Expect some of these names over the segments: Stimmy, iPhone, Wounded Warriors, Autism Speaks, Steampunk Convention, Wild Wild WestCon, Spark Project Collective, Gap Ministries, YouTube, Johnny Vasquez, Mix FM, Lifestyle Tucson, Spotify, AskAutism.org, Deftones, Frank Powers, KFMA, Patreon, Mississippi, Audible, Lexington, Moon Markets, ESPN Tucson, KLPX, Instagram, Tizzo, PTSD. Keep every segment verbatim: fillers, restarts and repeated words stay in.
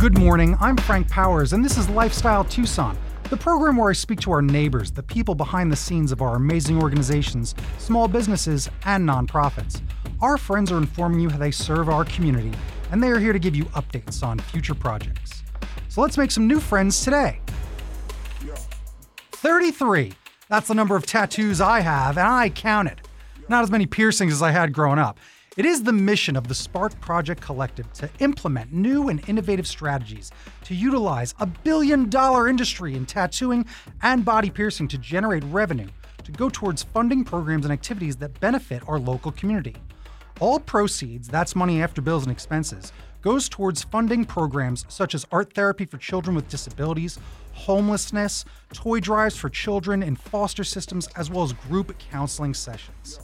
Good morning, I'm Frank Powers, and this is Lifestyle Tucson, the program where I speak to our neighbors, the people behind the scenes of our amazing organizations, small businesses, and nonprofits. Our friends are informing you how they serve our community, and they are here to give you updates on future projects. So let's make some new friends today. thirty-three. That's the number of tattoos I have, and I counted. Not as many piercings as I had growing up. It is the mission of the Spark Project Collective to implement new and innovative strategies to utilize a billion-dollar industry in tattooing and body piercing to generate revenue to go towards funding programs and activities that benefit our local community. All proceeds, that's money after bills and expenses, goes towards funding programs such as art therapy for children with disabilities, homelessness, toy drives for children in foster systems, as well as group counseling sessions.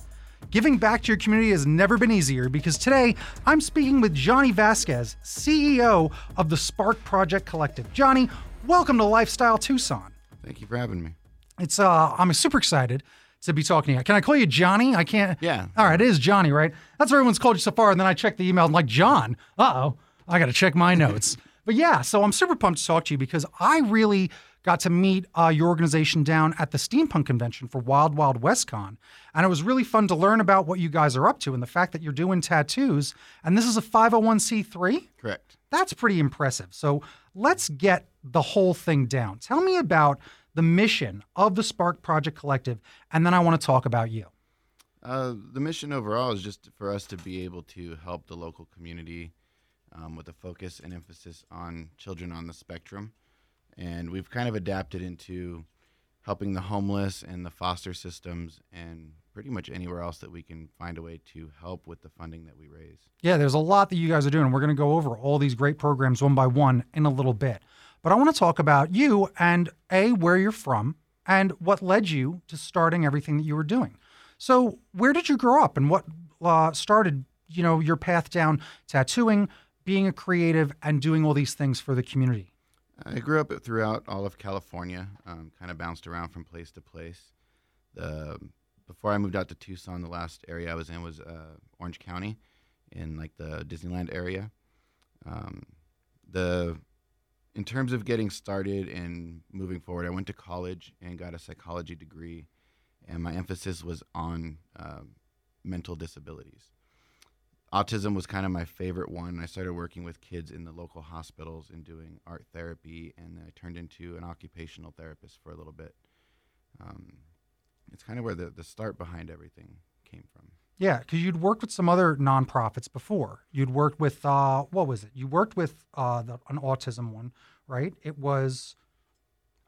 Giving back to your community has never been easier because today I'm speaking with Johnny Vasquez, C E O of the Spark Project Collective. Johnny, welcome to Lifestyle Tucson. Thank you for having me. It's uh, I'm super excited to be talking to you. Can I call you Johnny? I can't. Yeah. All right. It is Johnny, right? That's what everyone's called you so far. And then I checked the email and I'm like, John, uh-oh, I got to check my notes. But yeah, so I'm super pumped to talk to you because I really got to meet uh, your organization down at the Steampunk Convention for Wild Wild WestCon. And it was really fun to learn about what you guys are up to and the fact that you're doing tattoos. And this is a five oh one c three? Correct. That's pretty impressive. So let's get the whole thing down. Tell me about the mission of the Spark Project Collective, and then I want to talk about you. Uh, the mission overall is just for us to be able to help the local community Um, with a focus and emphasis on children on the spectrum. And we've kind of adapted into helping the homeless and the foster systems and pretty much anywhere else that we can find a way to help with the funding that we raise. Yeah, there's a lot that you guys are doing. We're going to go over all these great programs one by one in a little bit. But I want to talk about you and A, where you're from and what led you to starting everything that you were doing. So where did you grow up and what uh, started, you know, your path down tattooing, being a creative, and doing all these things for the community? I grew up throughout all of California, um, kind of bounced around from place to place. The, before I moved out to Tucson, the last area I was in was uh, Orange County in like the Disneyland area. Um, the in terms of getting started and moving forward, I went to college and got a psychology degree, and my emphasis was on uh, mental disabilities. Autism was kind of my favorite one. I started working with kids in the local hospitals and doing art therapy, and then I turned into an occupational therapist for a little bit. Um, it's kind of where the, the start behind everything came from. Yeah, because you'd worked with some other nonprofits before. You'd worked with, uh, what was it? You worked with uh, the, an autism one, right? It was...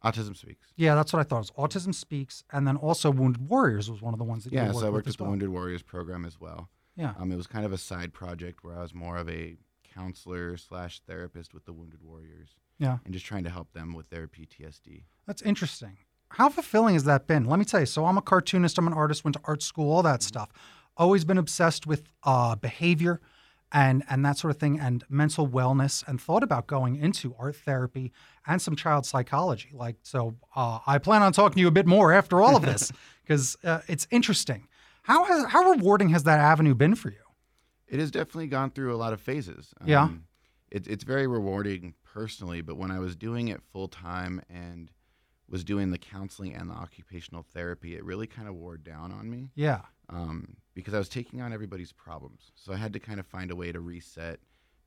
Autism Speaks. Yeah, that's what I thought. It was Autism Speaks, and then also Wounded Warriors was one of the ones that yeah, you worked with. Yeah, so I worked with, with the well. Wounded Warriors program as well. Yeah. Um, it was kind of a side project where I was more of a counselor slash therapist with the Wounded Warriors. Yeah. And just trying to help them with their P T S D. That's interesting. How fulfilling has that been? Let me tell you. So I'm a cartoonist. I'm an artist. Went to art school. All that mm-hmm. stuff. Always been obsessed with uh, behavior and and that sort of thing and mental wellness, and thought about going into art therapy and some child psychology. Like so, uh, I plan on talking to you a bit more after all of this because uh, it's interesting. How has, how rewarding has that avenue been for you? It has definitely gone through a lot of phases. Um, yeah. It, it's very rewarding personally, but when I was doing it full time and was doing the counseling and the occupational therapy, it really kind of wore down on me. Yeah. Um, because I was taking on everybody's problems. So I had to kind of find a way to reset,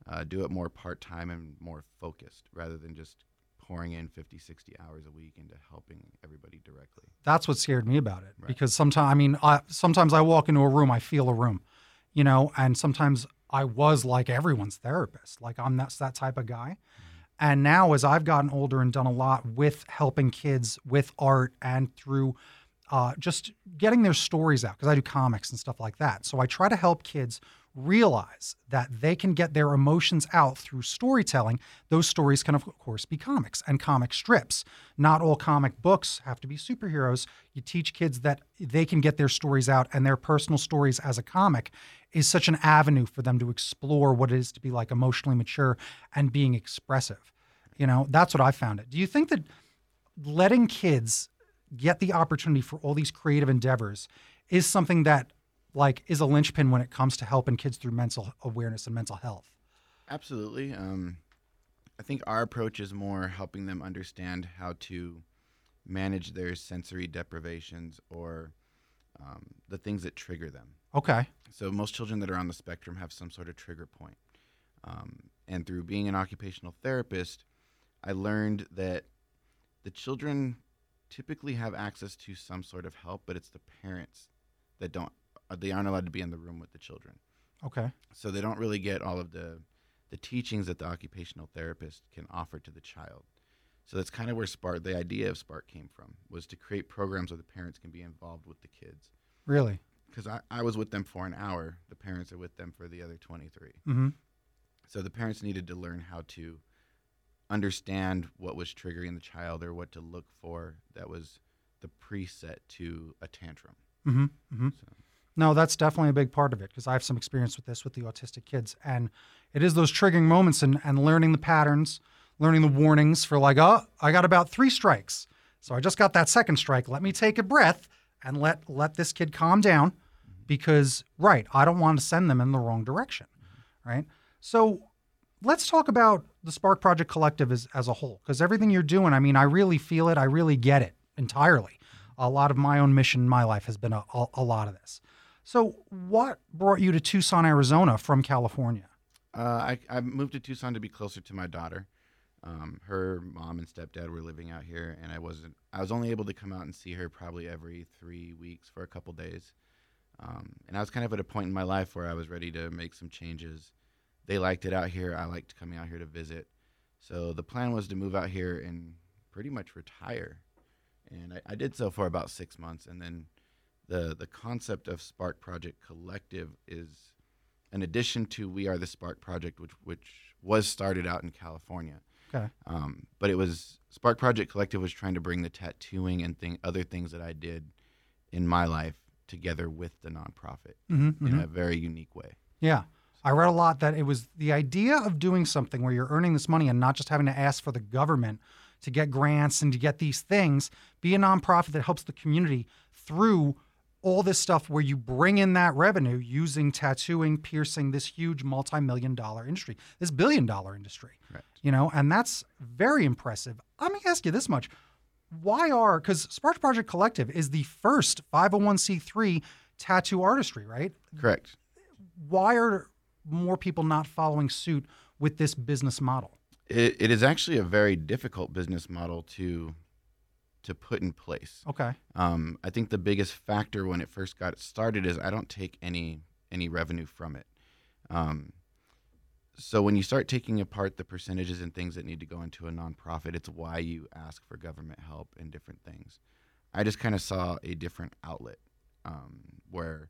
uh, do it more part time and more focused rather than just pouring in fifty, sixty hours a week into helping everybody directly. That's what scared me about it, right? Because sometimes, I mean, I, sometimes I walk into a room, I feel a room, you know, and sometimes I was like everyone's therapist, like I'm that, that type of guy. Mm-hmm. And now as I've gotten older and done a lot with helping kids with art and through uh, just getting their stories out, because I do comics and stuff like that. So I try to help kids realize that they can get their emotions out through storytelling. Those stories can, of course, be comics and comic strips. Not all comic books have to be superheroes. You teach kids that they can get their stories out, and their personal stories as a comic is such an avenue for them to explore what it is to be like emotionally mature and being expressive. You know, that's what I found it. Do you think that letting kids get the opportunity for all these creative endeavors is something that like is a linchpin when it comes to helping kids through mental awareness and mental health? Absolutely. Um, I think our approach is more helping them understand how to manage their sensory deprivations or um, the things that trigger them. Okay. So most children that are on the spectrum have some sort of trigger point. Um, and through being an occupational therapist, I learned that the children typically have access to some sort of help, but it's the parents that don't, they aren't allowed to be in the room with the children. Okay. So they don't really get all of the, the teachings that the occupational therapist can offer to the child. So that's kind of where Spark, the idea of Spark came from, was to create programs where the parents can be involved with the kids. Really? Because I, I was with them for an hour. The parents are with them for the other twenty-three. Mm-hmm. So the parents needed to learn how to understand what was triggering the child or what to look for that was the preset to a tantrum. Mm-hmm. Mm-hmm. So. No, that's definitely a big part of it, because I have some experience with this with the autistic kids. And it is those triggering moments and, and learning the patterns, learning the warnings for like, oh, I got about three strikes. So I just got that second strike. Let me take a breath and let, let this kid calm down because, right, I don't want to send them in the wrong direction, right? So let's talk about the Spark Project Collective as, as a whole, because everything you're doing, I mean, I really feel it. I really get it entirely. A lot of my own mission in my life has been a, a, a lot of this. So what brought you to Tucson, Arizona from California? Uh, I, I moved to Tucson to be closer to my daughter. Um, her mom and stepdad were living out here, and I wasn't. I was only able to come out and see her probably every three weeks for a couple days. Um, and I was kind of at a point in my life where I was ready to make some changes. They liked it out here. I liked coming out here to visit. So the plan was to move out here and pretty much retire. And I, I did so for about six months, and then The the concept of Spark Project Collective is an addition to We Are the Spark Project, which which was started out in California. Okay. Um, but it was Spark Project Collective was trying to bring the tattooing and thing other things that I did in my life together with the nonprofit mm-hmm, in mm-hmm. a very unique way. Yeah. I read a lot that it was the idea of doing something where you're earning this money and not just having to ask for the government to get grants and to get these things, be a nonprofit that helps the community through all this stuff where you bring in that revenue using tattooing, piercing, this huge multi-million dollar industry, this billion dollar industry, right. You know, and that's very impressive. Let me ask you this much. Why are, because Spark Project Collective is the first five oh one c three tattoo artistry, right? Correct. Why are more people not following suit with this business model? It, it is actually a very difficult business model to to put in place. Okay. Um, I think the biggest factor when it first got started is I don't take any any revenue from it. Um, so when you start taking apart the percentages and things that need to go into a nonprofit, it's why you ask for government help and different things. I just kind of saw a different outlet um, where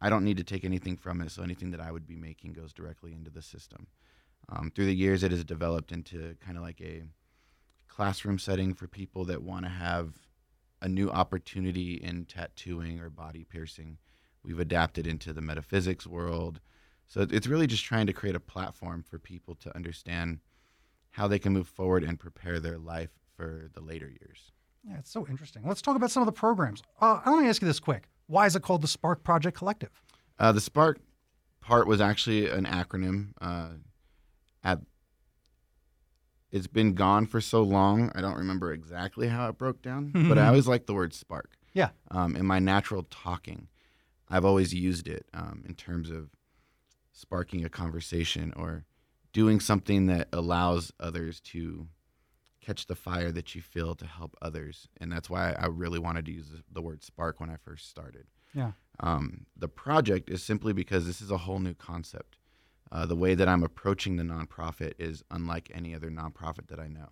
I don't need to take anything from it, so anything that I would be making goes directly into the system. Um, through the years, it has developed into kind of like a classroom setting for people that want to have a new opportunity in tattooing or body piercing. We've adapted into the metaphysics world. So it's really just trying to create a platform for people to understand how they can move forward and prepare their life for the later years. Yeah, it's so interesting. Let's talk about some of the programs. Uh, I want to ask you this quick. Why is it called the Spark Project Collective? Uh, the Spark part was actually an acronym uh, at It's been gone for so long, I don't remember exactly how it broke down, but I always like the word spark. Yeah. Um, in my natural talking, I've always used it um, in terms of sparking a conversation or doing something that allows others to catch the fire that you feel to help others. And that's why I really wanted to use the word spark when I first started. Yeah. Um, the project is simply because this is a whole new concept. Uh, the way that I'm approaching the nonprofit is unlike any other nonprofit that I know.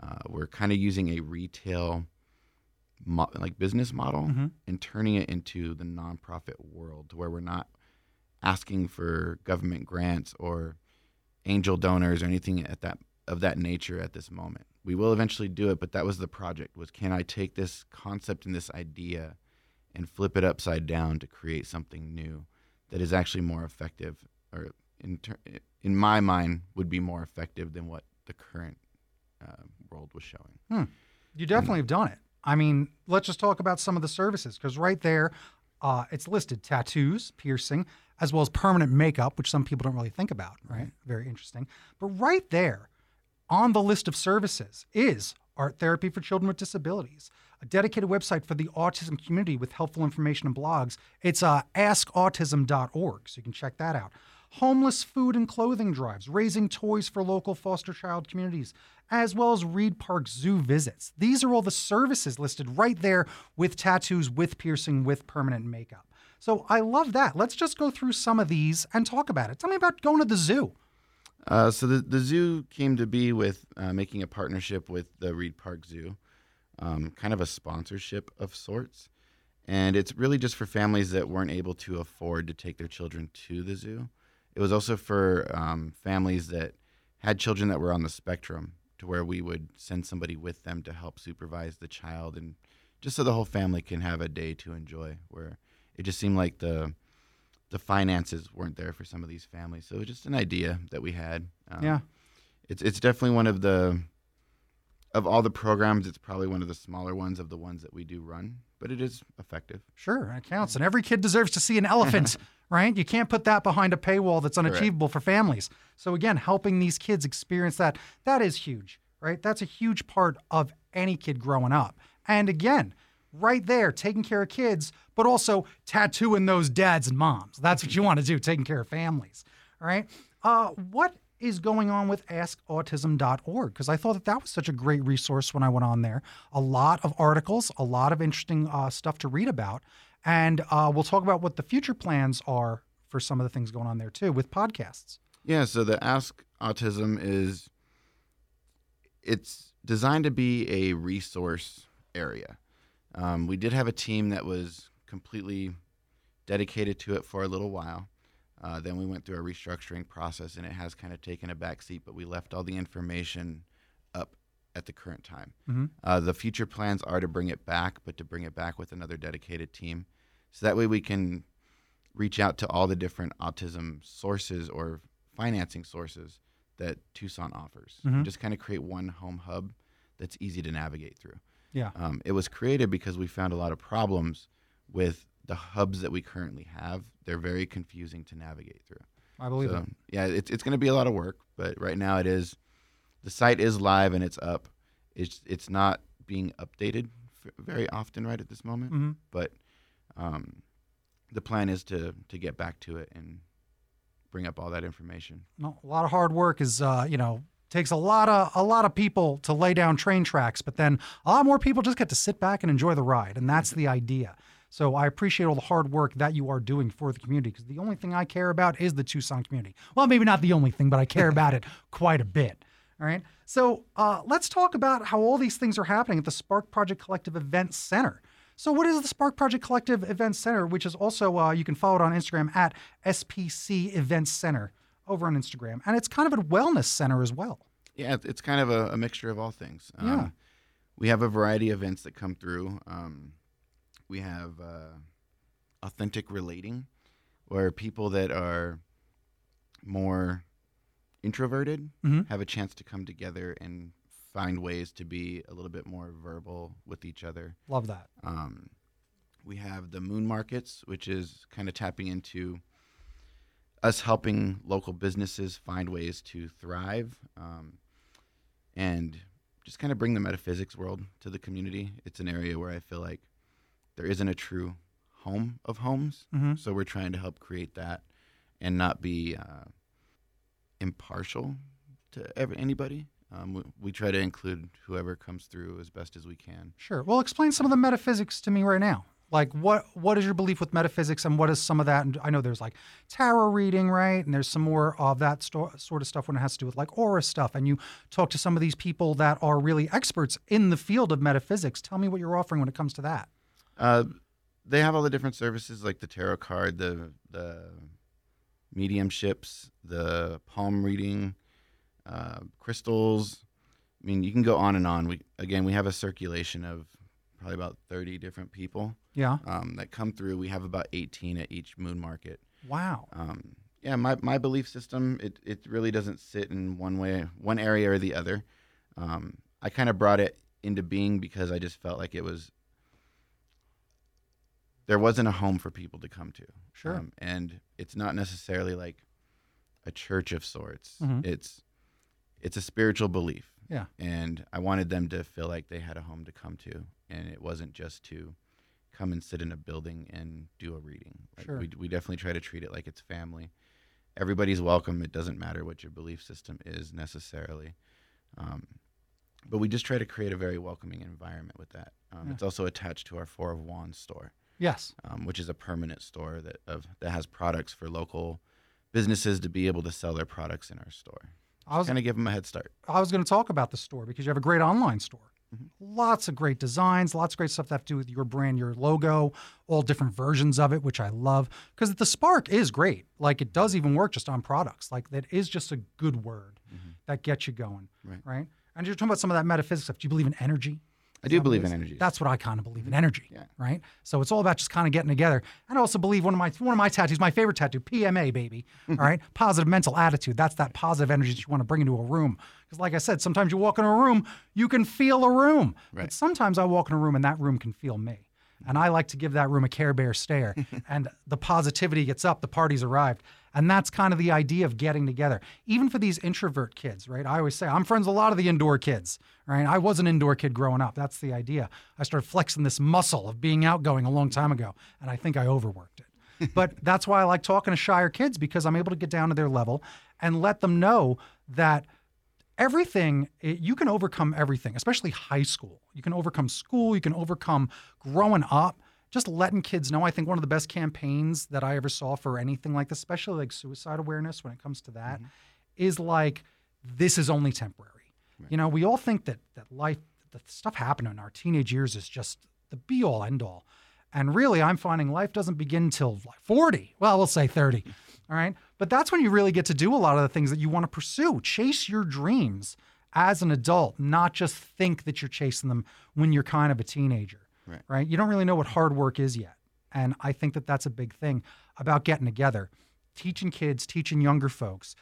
Uh, we're kind of using a retail mo- like business model mm-hmm. and turning it into the nonprofit world where we're not asking for government grants or angel donors or anything at that of that nature at this moment. We will eventually do it, but that was the project, was can I take this concept and this idea and flip it upside down to create something new that is actually more effective or In, ter- in my mind, would be more effective than what the current uh, world was showing. Hmm. You definitely and, have done it. I mean, let's just talk about some of the services, because right there, uh, it's listed tattoos, piercing, as well as permanent makeup, which some people don't really think about, right? Very interesting. But right there, On the list of services is art therapy for children with disabilities, a dedicated website for the autism community with helpful information and blogs. It's uh, ask autism dot org, so you can check that out. Homeless food and clothing drives, raising toys for local foster child communities, as well as Reed Park Zoo visits. These are all the services listed right there, with tattoos, with piercing, with permanent makeup. So I love that. Let's just go through some of these and talk about it. Tell me about going to the zoo. Uh, so the, the zoo came to be with uh, making a partnership with the Reed Park Zoo, um, kind of a sponsorship of sorts. And it's really just for families that weren't able to afford to take their children to the zoo. It was also for um, families that had children that were on the spectrum, to where we would send somebody with them to help supervise the child, and just so the whole family can have a day to enjoy, where it just seemed like the the finances weren't there for some of these families. So it was just an idea that we had. Um, yeah. It's it's definitely one of the, of all the programs, it's probably one of the smaller ones of the ones that we do run, but it is effective. Sure, it counts. And every kid deserves to see an elephant, right? You can't put that behind a paywall that's unachievable. Correct. For families. So again, helping these kids experience that, that is huge, right? That's a huge part of any kid growing up. And again, right there, taking care of kids, but also tattooing those dads and moms. That's what you want to do, taking care of families. All right. Uh, what is going on with ask autism dot org? Because I thought that that was such a great resource when I went on there. A lot of articles, a lot of interesting uh, stuff to read about. And uh, we'll talk about what the future plans are for some of the things going on there, too, with podcasts. Yeah. So the Ask Autism is, it's designed to be a resource area. Um, we did have a team that was completely dedicated to it for a little while. Uh, then we went through a restructuring process, and it has kind of taken a back seat, but we left all the information up at the current time. Mm-hmm. Uh, the future plans are to bring it back, but to bring it back with another dedicated team. So that way we can reach out to all the different autism sources or financing sources that Tucson offers. Mm-hmm. And just kind of create one home hub that's easy to navigate through. Yeah, um, it was created because we found a lot of problems with the hubs that we currently have. They're very confusing to navigate through. I believe so, that. Yeah, it's it's going to be a lot of work, but right now it is. The site is live and it's up. It's it's not being updated very often right at this moment, mm-hmm. but um, the plan is to to get back to it and bring up all that information. No, a lot of hard work is uh, you know. Takes a lot of a lot of people to lay down train tracks, but then a lot more people just get to sit back and enjoy the ride, and that's the idea. So I appreciate all the hard work that you are doing for the community, because the only thing I care about is the Tucson community. Well, maybe not the only thing, but I care about it quite a bit. All right. So uh, let's talk about how all these things are happening at the Spark Project Collective Event Center. So what is the Spark Project Collective Event Center, which is also uh, you can follow it on Instagram at S P C Events Center. Over on Instagram, and it's kind of a wellness center as well. Yeah, it's kind of a, a mixture of all things. Um, yeah. We have a variety of events that come through. Um, we have uh, authentic relating, where people that are more introverted mm-hmm. have a chance to come together and find ways to be a little bit more verbal with each other. Love that. Um, we have the Moon Markets, which is kind of tapping into us helping local businesses find ways to thrive um, and just kind of bring the metaphysics world to the community. It's an area where I feel like there isn't a true home of homes. Mm-hmm. So we're trying to help create that and not be uh, impartial to ever, anybody. Um, we, we try to include whoever comes through as best as we can. Sure. Well, explain some of the metaphysics to me right now. Like, what what is your belief with metaphysics, and what is some of that? And I know there's, like, tarot reading, right? And there's some more of that sto- sort of stuff when it has to do with, like, aura stuff. And you talk to some of these people that are really experts in the field of metaphysics. Tell me what you're offering when it comes to that. Uh, they have all the different services, like the tarot card, the, the mediumships, the palm reading, uh, crystals. I mean, you can go on and on. We Again, we have a circulation of probably about thirty different people. Yeah. Um, that come through. We have about eighteen at each moon market. Wow. Um, yeah, my, my belief system, it, it really doesn't sit in one way, one area or the other. Um, I kind of brought it into being because I just felt like it was, there wasn't a home for people to come to. Sure. Um, and it's not necessarily like a church of sorts. Mm-hmm. It's, it's a spiritual belief. Yeah. And I wanted them to feel like they had a home to come to, and it wasn't just to come and sit in a building and do a reading. Like, sure. We, we definitely try to treat it like it's family. Everybody's welcome. It doesn't matter what your belief system is necessarily. Um, but we just try to create a very welcoming environment with that. Um, yeah. It's also attached to our Four of Wands store. Yes. Um, which is a permanent store that of that has products for local businesses to be able to sell their products in our store. I was going to give them a head start. I was going to talk about the store because you have a great online store. Mm-hmm. Lots of great designs, lots of great stuff that have to do with your brand, your logo, all different versions of it, which I love. Because the spark is great. Like, it does even work just on products. Like, that is just a good word mm-hmm. that gets you going, right. right? And you're talking about some of that metaphysics stuff. Do you believe in energy? I do believe in energy. That's what I kind of believe in, energy, yeah. right? So it's all about just kind of getting together. And I also believe one of my one of my tattoos, my favorite tattoo, P M A, baby, all right? Positive mental attitude. That's that positive energy that you want to bring into a room. Because like I said, sometimes you walk into a room, you can feel a room. Right. But sometimes I walk in a room and that room can feel me. And I like to give that room a Care Bear stare. And the positivity gets up, the party's arrived. And that's kind of the idea of getting together. Even for these introvert kids, right? I always say, I'm friends with a lot of the indoor kids, right? I was an indoor kid growing up. That's the idea. I started flexing this muscle of being outgoing a long time ago, and I think I overworked it. But that's why I like talking to shyer kids, because I'm able to get down to their level and let them know that everything, it, you can overcome everything, especially high school. You can overcome school. You can overcome growing up. Just letting kids know, I think one of the best campaigns that I ever saw for anything like this, especially like suicide awareness when it comes to that, mm-hmm. is like, this is only temporary. Right. You know, we all think that that life, that stuff happening in our teenage years is just the be-all, end-all. And really, I'm finding life doesn't begin till like forty. Well, we'll say thirty, all right? But that's when you really get to do a lot of the things that you want to pursue. Chase your dreams as an adult, not just think that you're chasing them when you're kind of a teenager. Right. right. You don't really know what hard work is yet. And I think that that's a big thing about getting together, teaching kids, teaching younger folks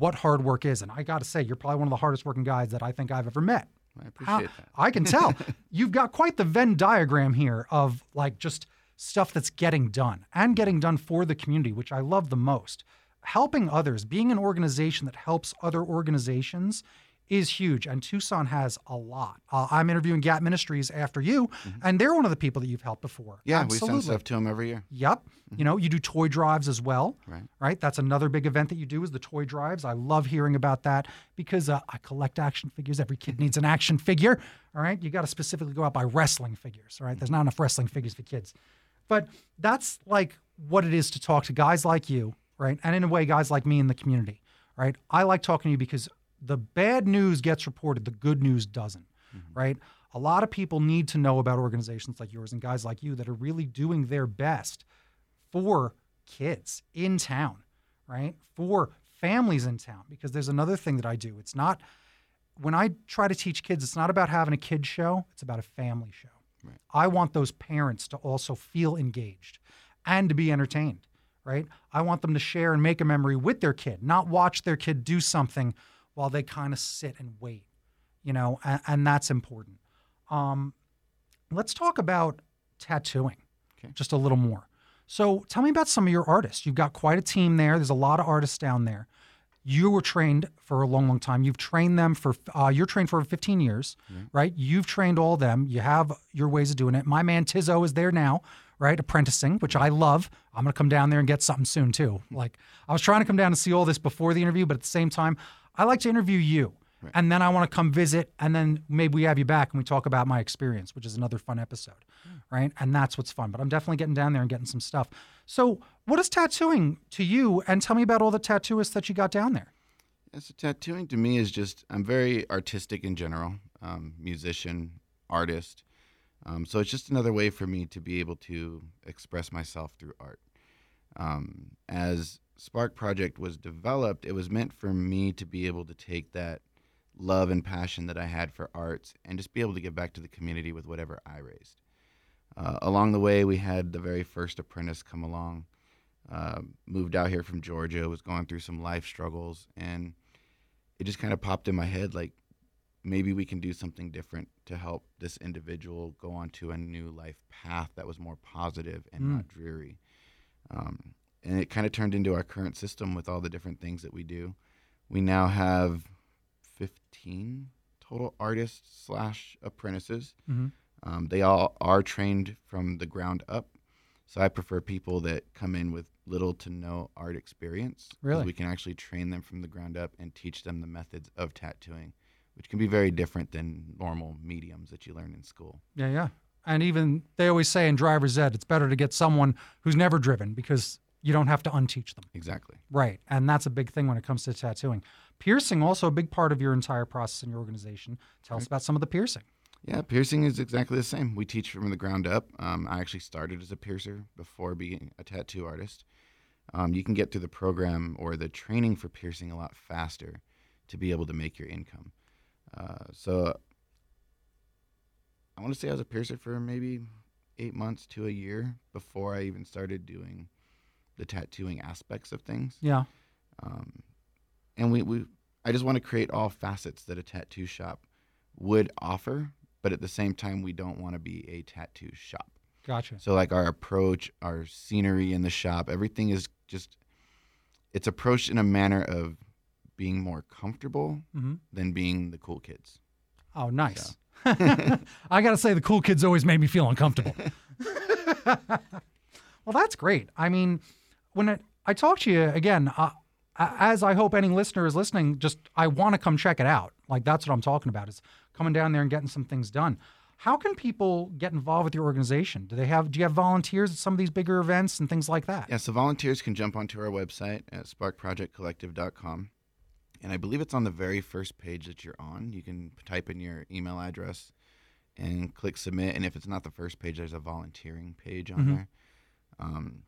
what hard work is. And I got to say, you're probably one of the hardest working guys that I think I've ever met. I appreciate How, that. I can tell. You've got quite the Venn diagram here of like just stuff that's getting done and getting done for the community, which I love the most. Helping others, being an organization that helps other organizations is huge, and Tucson has a lot. Uh, I'm interviewing Gap Ministries after you, mm-hmm. and they're one of the people that you've helped before. Yeah, Absolutely. We send stuff to them every year. Yep. Mm-hmm. You know, you do toy drives as well, right. right? That's another big event that you do is the toy drives. I love hearing about that because uh, I collect action figures. Every kid needs an action figure, all right? You got to specifically go out by wrestling figures, all right? There's not enough wrestling figures for kids. But that's like what it is to talk to guys like you, right? And in a way, guys like me in the community, right? I like talking to you because the bad news gets reported, the good news doesn't, mm-hmm. right? A lot of people need to know about organizations like yours and guys like you that are really doing their best for kids in town, right? For families in town, because there's another thing that I do. It's not, when I try to teach kids, it's not about having a kid show, it's about a family show. Right. I want those parents to also feel engaged and to be entertained, right? I want them to share and make a memory with their kid, not watch their kid do something while they kind of sit and wait, you know, and, and that's important. Um, let's talk about tattooing okay. just a little more. So tell me about some of your artists. You've got quite a team there. There's a lot of artists down there. You were trained for a long, long time. You've trained them for, uh, you're trained for fifteen years, mm-hmm. right? You've trained all them. You have your ways of doing it. My man Tizzo is there now, right? Apprenticing, which I love. I'm going to come down there and get something soon too. Like, I was trying to come down and see all this before the interview, but at the same time, I like to interview you, right. and then I want to come visit, and then maybe we have you back and we talk about my experience, which is another fun episode, mm. right? And that's what's fun. But I'm definitely getting down there and getting some stuff. So what is tattooing to you? And tell me about all the tattooists that you got down there. Yeah, so tattooing to me is just, I'm very artistic in general, um, musician, artist. Um, so it's just another way for me to be able to express myself through art. Um, as Spark Project was developed, it was meant for me to be able to take that love and passion that I had for arts and just be able to give back to the community with whatever I raised. Uh, along the way, we had the very first apprentice come along, uh, moved out here from Georgia, was going through some life struggles, and it just kind of popped in my head, like, maybe we can do something different to help this individual go on to a new life path that was more positive and mm. not dreary. Um, And it kind of turned into our current system with all the different things that we do. We now have fifteen total artists slash apprentices. Mm-hmm. Um, they all are trained from the ground up. So I prefer people that come in with little to no art experience. Really? We can actually train them from the ground up and teach them the methods of tattooing, which can be very different than normal mediums that you learn in school. Yeah, yeah. And even they always say in driver's ed, it's better to get someone who's never driven because you don't have to unteach them. Exactly. Right. And that's a big thing when it comes to tattooing. Piercing, also a big part of your entire process in your organization. Tell right. us about some of the piercing. Yeah, piercing is exactly the same. We teach from the ground up. Um, I actually started as a piercer before being a tattoo artist. Um, you can get through the program or the training for piercing a lot faster to be able to make your income. Uh, so I want to say I was a piercer for maybe eight months to a year before I even started doing the tattooing aspects of things. Yeah. Um, and we, we I just want to create all facets that a tattoo shop would offer, but at the same time, we don't want to be a tattoo shop. Gotcha. So like our approach, our scenery in the shop, everything is just, it's approached in a manner of being more comfortable mm-hmm. than being the cool kids. Oh, nice. So. I got to say, the cool kids always made me feel uncomfortable. Well, that's great. I mean, when I, I talk to you again, uh, as I hope any listener is listening, just I want to come check it out. Like, that's what I'm talking about, is coming down there and getting some things done. How can people get involved with your organization? Do they have? Do you have volunteers at some of these bigger events and things like that? Yeah, so volunteers can jump onto our website at spark project collective dot com. And I believe it's on the very first page that you're on. You can type in your email address and click submit. And if it's not the first page, there's a volunteering page on mm-hmm. there. Um,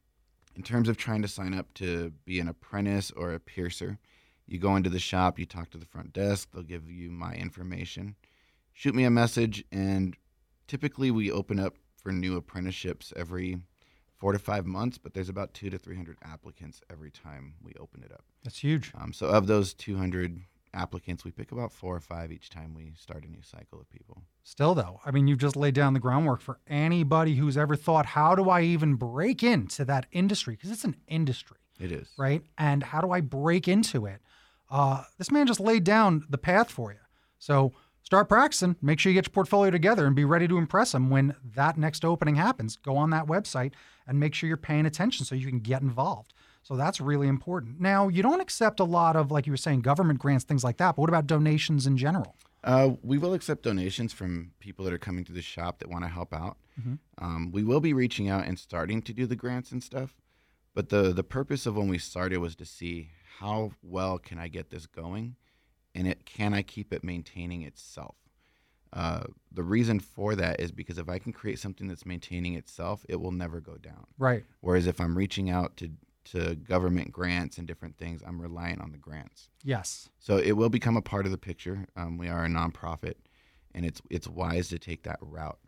in terms of trying to sign up to be an apprentice or a piercer, you go into the shop, you talk to the front desk, they'll give you my information. Shoot me a message, and typically we open up for new apprenticeships every four to five months, but there's about two to three hundred applicants every time we open it up. That's huge. Um, so of those two hundred applicants, we pick about four or five each time we start a new cycle of people. Still though, I mean, you've just laid down the groundwork for anybody who's ever thought, how do I even break into that industry? Because it's an industry. It is. Right? And how do I break into it? Uh, this man just laid down the path for you. So start practicing, make sure you get your portfolio together and be ready to impress them when that next opening happens. Go on that website and make sure you're paying attention so you can get involved. So that's really important. Now, you don't accept a lot of, like you were saying, government grants, things like that, but what about donations in general? Uh, we will accept donations from people that are coming to the shop that want to help out. Mm-hmm. Um, we will be reaching out and starting to do the grants and stuff, but the, the purpose of when we started was to see how well can I get this going? And it can I keep it maintaining itself? Uh, the reason for that is because if I can create something that's maintaining itself, it will never go down. Right. Whereas if I'm reaching out to, to government grants and different things, I'm reliant on the grants. Yes. So it will become a part of the picture. Um, we are a nonprofit, and it's it's wise to take that route.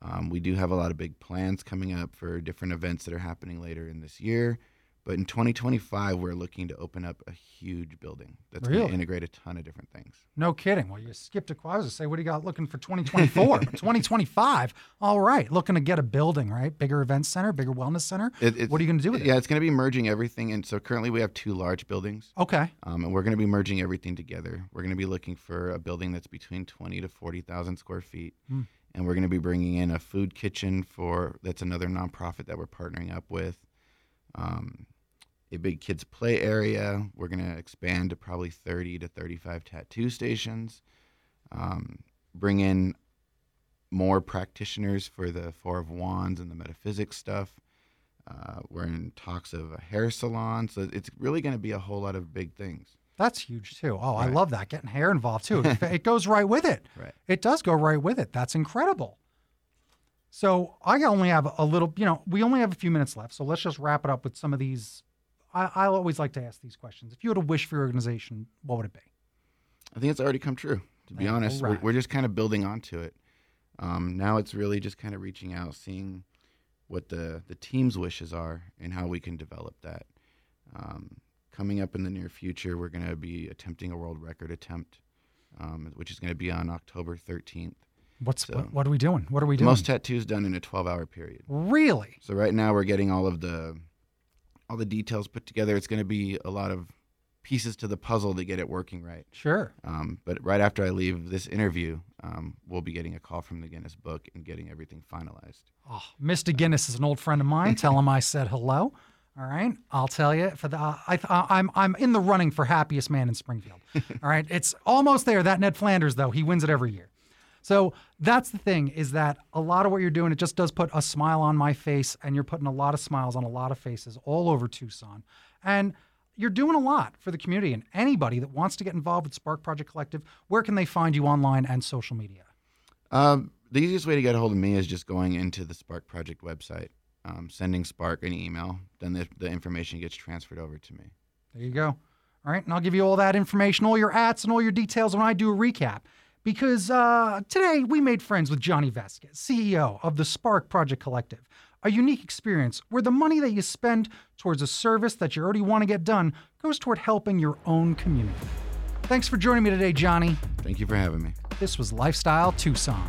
Um, we do have a lot of big plans coming up for different events that are happening later in this year. But in twenty twenty-five, we're looking to open up a huge building that's really going to integrate a ton of different things. No kidding. Well, you skipped a question. Say, what do you got looking for twenty twenty-four? twenty twenty-five? All right. Looking to get a building, right? Bigger event center, bigger wellness center. It, what are you going to do with it? Yeah, it's going to be merging everything. And so currently we have two large buildings. Okay. Um, and we're going to be merging everything together. We're going to be looking for a building that's between twenty to forty thousand square feet. Mm. And we're going to be bringing in a food kitchen for that's another nonprofit that we're partnering up with. Um, A big kids play area. We're going to expand to probably thirty to thirty-five tattoo stations. Um, bring in more practitioners for the Four of Wands and the metaphysics stuff. Uh, we're in talks of a hair salon. So it's really going to be a whole lot of big things. That's huge too. Oh, right. I love that. Getting hair involved too. It goes right with it. Right. It does go right with it. That's incredible. So I only have a little, you know, we only have a few minutes left. So let's just wrap it up with some of these. I always like to ask these questions. If you had a wish for your organization, what would it be? I think it's already come true, to be honest. Right. We're, we're just kind of building onto it. Um, now it's really just kind of reaching out, seeing what the, the team's wishes are and how we can develop that. Um, coming up in the near future, we're going to be attempting a world record attempt, um, which is going to be on October thirteenth. What's so, what, what are we doing? What are we doing? Most tattoos done in a twelve-hour period. Really? So right now we're getting all of the... all the details put together. It's going to be a lot of pieces to the puzzle to get it working right. Sure. Um, but right after I leave this interview, um, we'll be getting a call from the Guinness Book and getting everything finalized. Oh, Mister Guinness is an old friend of mine. Tell him I said hello. All right, I'll tell you. For the uh, I, I'm I'm in the running for happiest man in Springfield. All right, it's almost there. That Ned Flanders though, he wins it every year. So that's the thing, is that a lot of what you're doing, it just does put a smile on my face, and you're putting a lot of smiles on a lot of faces all over Tucson, and you're doing a lot for the community. And anybody that wants to get involved with Spark Project Collective, where can they find you online and social media? Um, the easiest way to get a hold of me is just going into the Spark Project website. Um, sending Spark an email, then the, the information gets transferred over to me. There you go. All right, and I'll give you all that information, all your ats and all your details when I do a recap. Because uh, today we made friends with Johnny Vasquez, C E O of the Spark Project Collective, a unique experience where the money that you spend towards a service that you already want to get done goes toward helping your own community. Thanks for joining me today, Johnny. Thank you for having me. This was Lifestyle Tucson.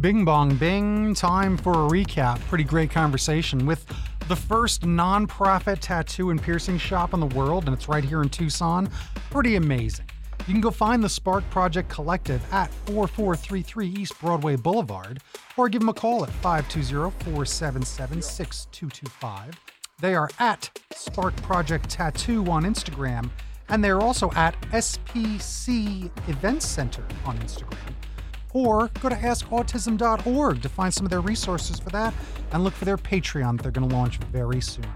Bing bong bing, time for a recap. Pretty great conversation with the first nonprofit tattoo and piercing shop in the world, and it's right here in Tucson. Pretty amazing. You can go find the Spark Project Collective at four four three three East Broadway Boulevard, or give them a call at five two zero, four seven seven, six two two five. They are at Spark Project Tattoo on Instagram, and they're also at S P C Events Center on Instagram. Or go to ask autism dot org to find some of their resources for that, and look for their Patreon that they're going to launch very soon.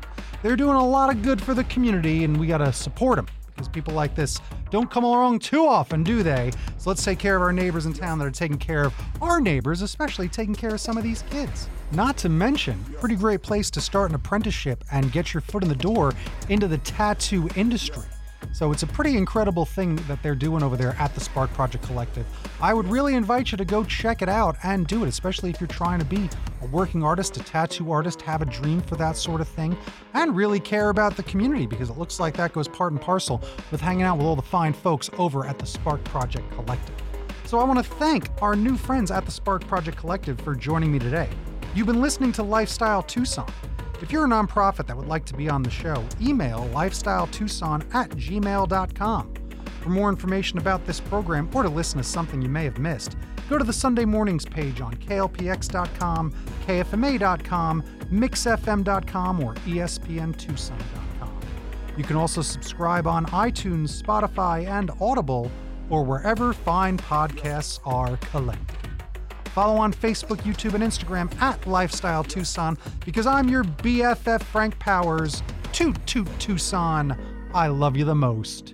They're doing a lot of good for the community, and we got to support them, because people like this don't come along too often, do they? So let's take care of our neighbors in town that are taking care of our neighbors, especially taking care of some of these kids. Not to mention, pretty great place to start an apprenticeship and get your foot in the door into the tattoo industry. So it's a pretty incredible thing that they're doing over there at the Spark Project Collective. I would really invite you to go check it out and do it, especially if you're trying to be a working artist, a tattoo artist, have a dream for that sort of thing, and really care about the community, because it looks like that goes part and parcel with hanging out with all the fine folks over at the Spark Project Collective. So I want to thank our new friends at the Spark Project Collective for joining me today. You've been listening to Lifestyle Tucson. If you're a nonprofit that would like to be on the show, email lifestyle tucson at gmail dot com. For more information about this program or to listen to something you may have missed, go to the Sunday Mornings page on K L P X dot com, K F M A dot com, Mix F M dot com, or E S P N Tucson dot com. You can also subscribe on iTunes, Spotify, and Audible, or wherever fine podcasts are collected. Follow on Facebook, YouTube, and Instagram at Lifestyle Tucson, because I'm your B F F Frank Powers. Toot, toot, Tucson. I love you the most.